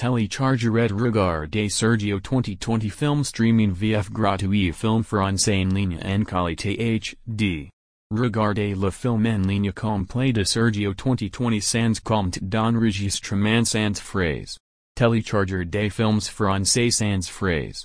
Telecharger et regarder Sergio 2020 film streaming VF gratuit film français en ligne en qualité HD. Regardez le film en ligne complet de Sergio 2020 sans compte d'enregistrement sans frais. Telecharger des films français sans frais.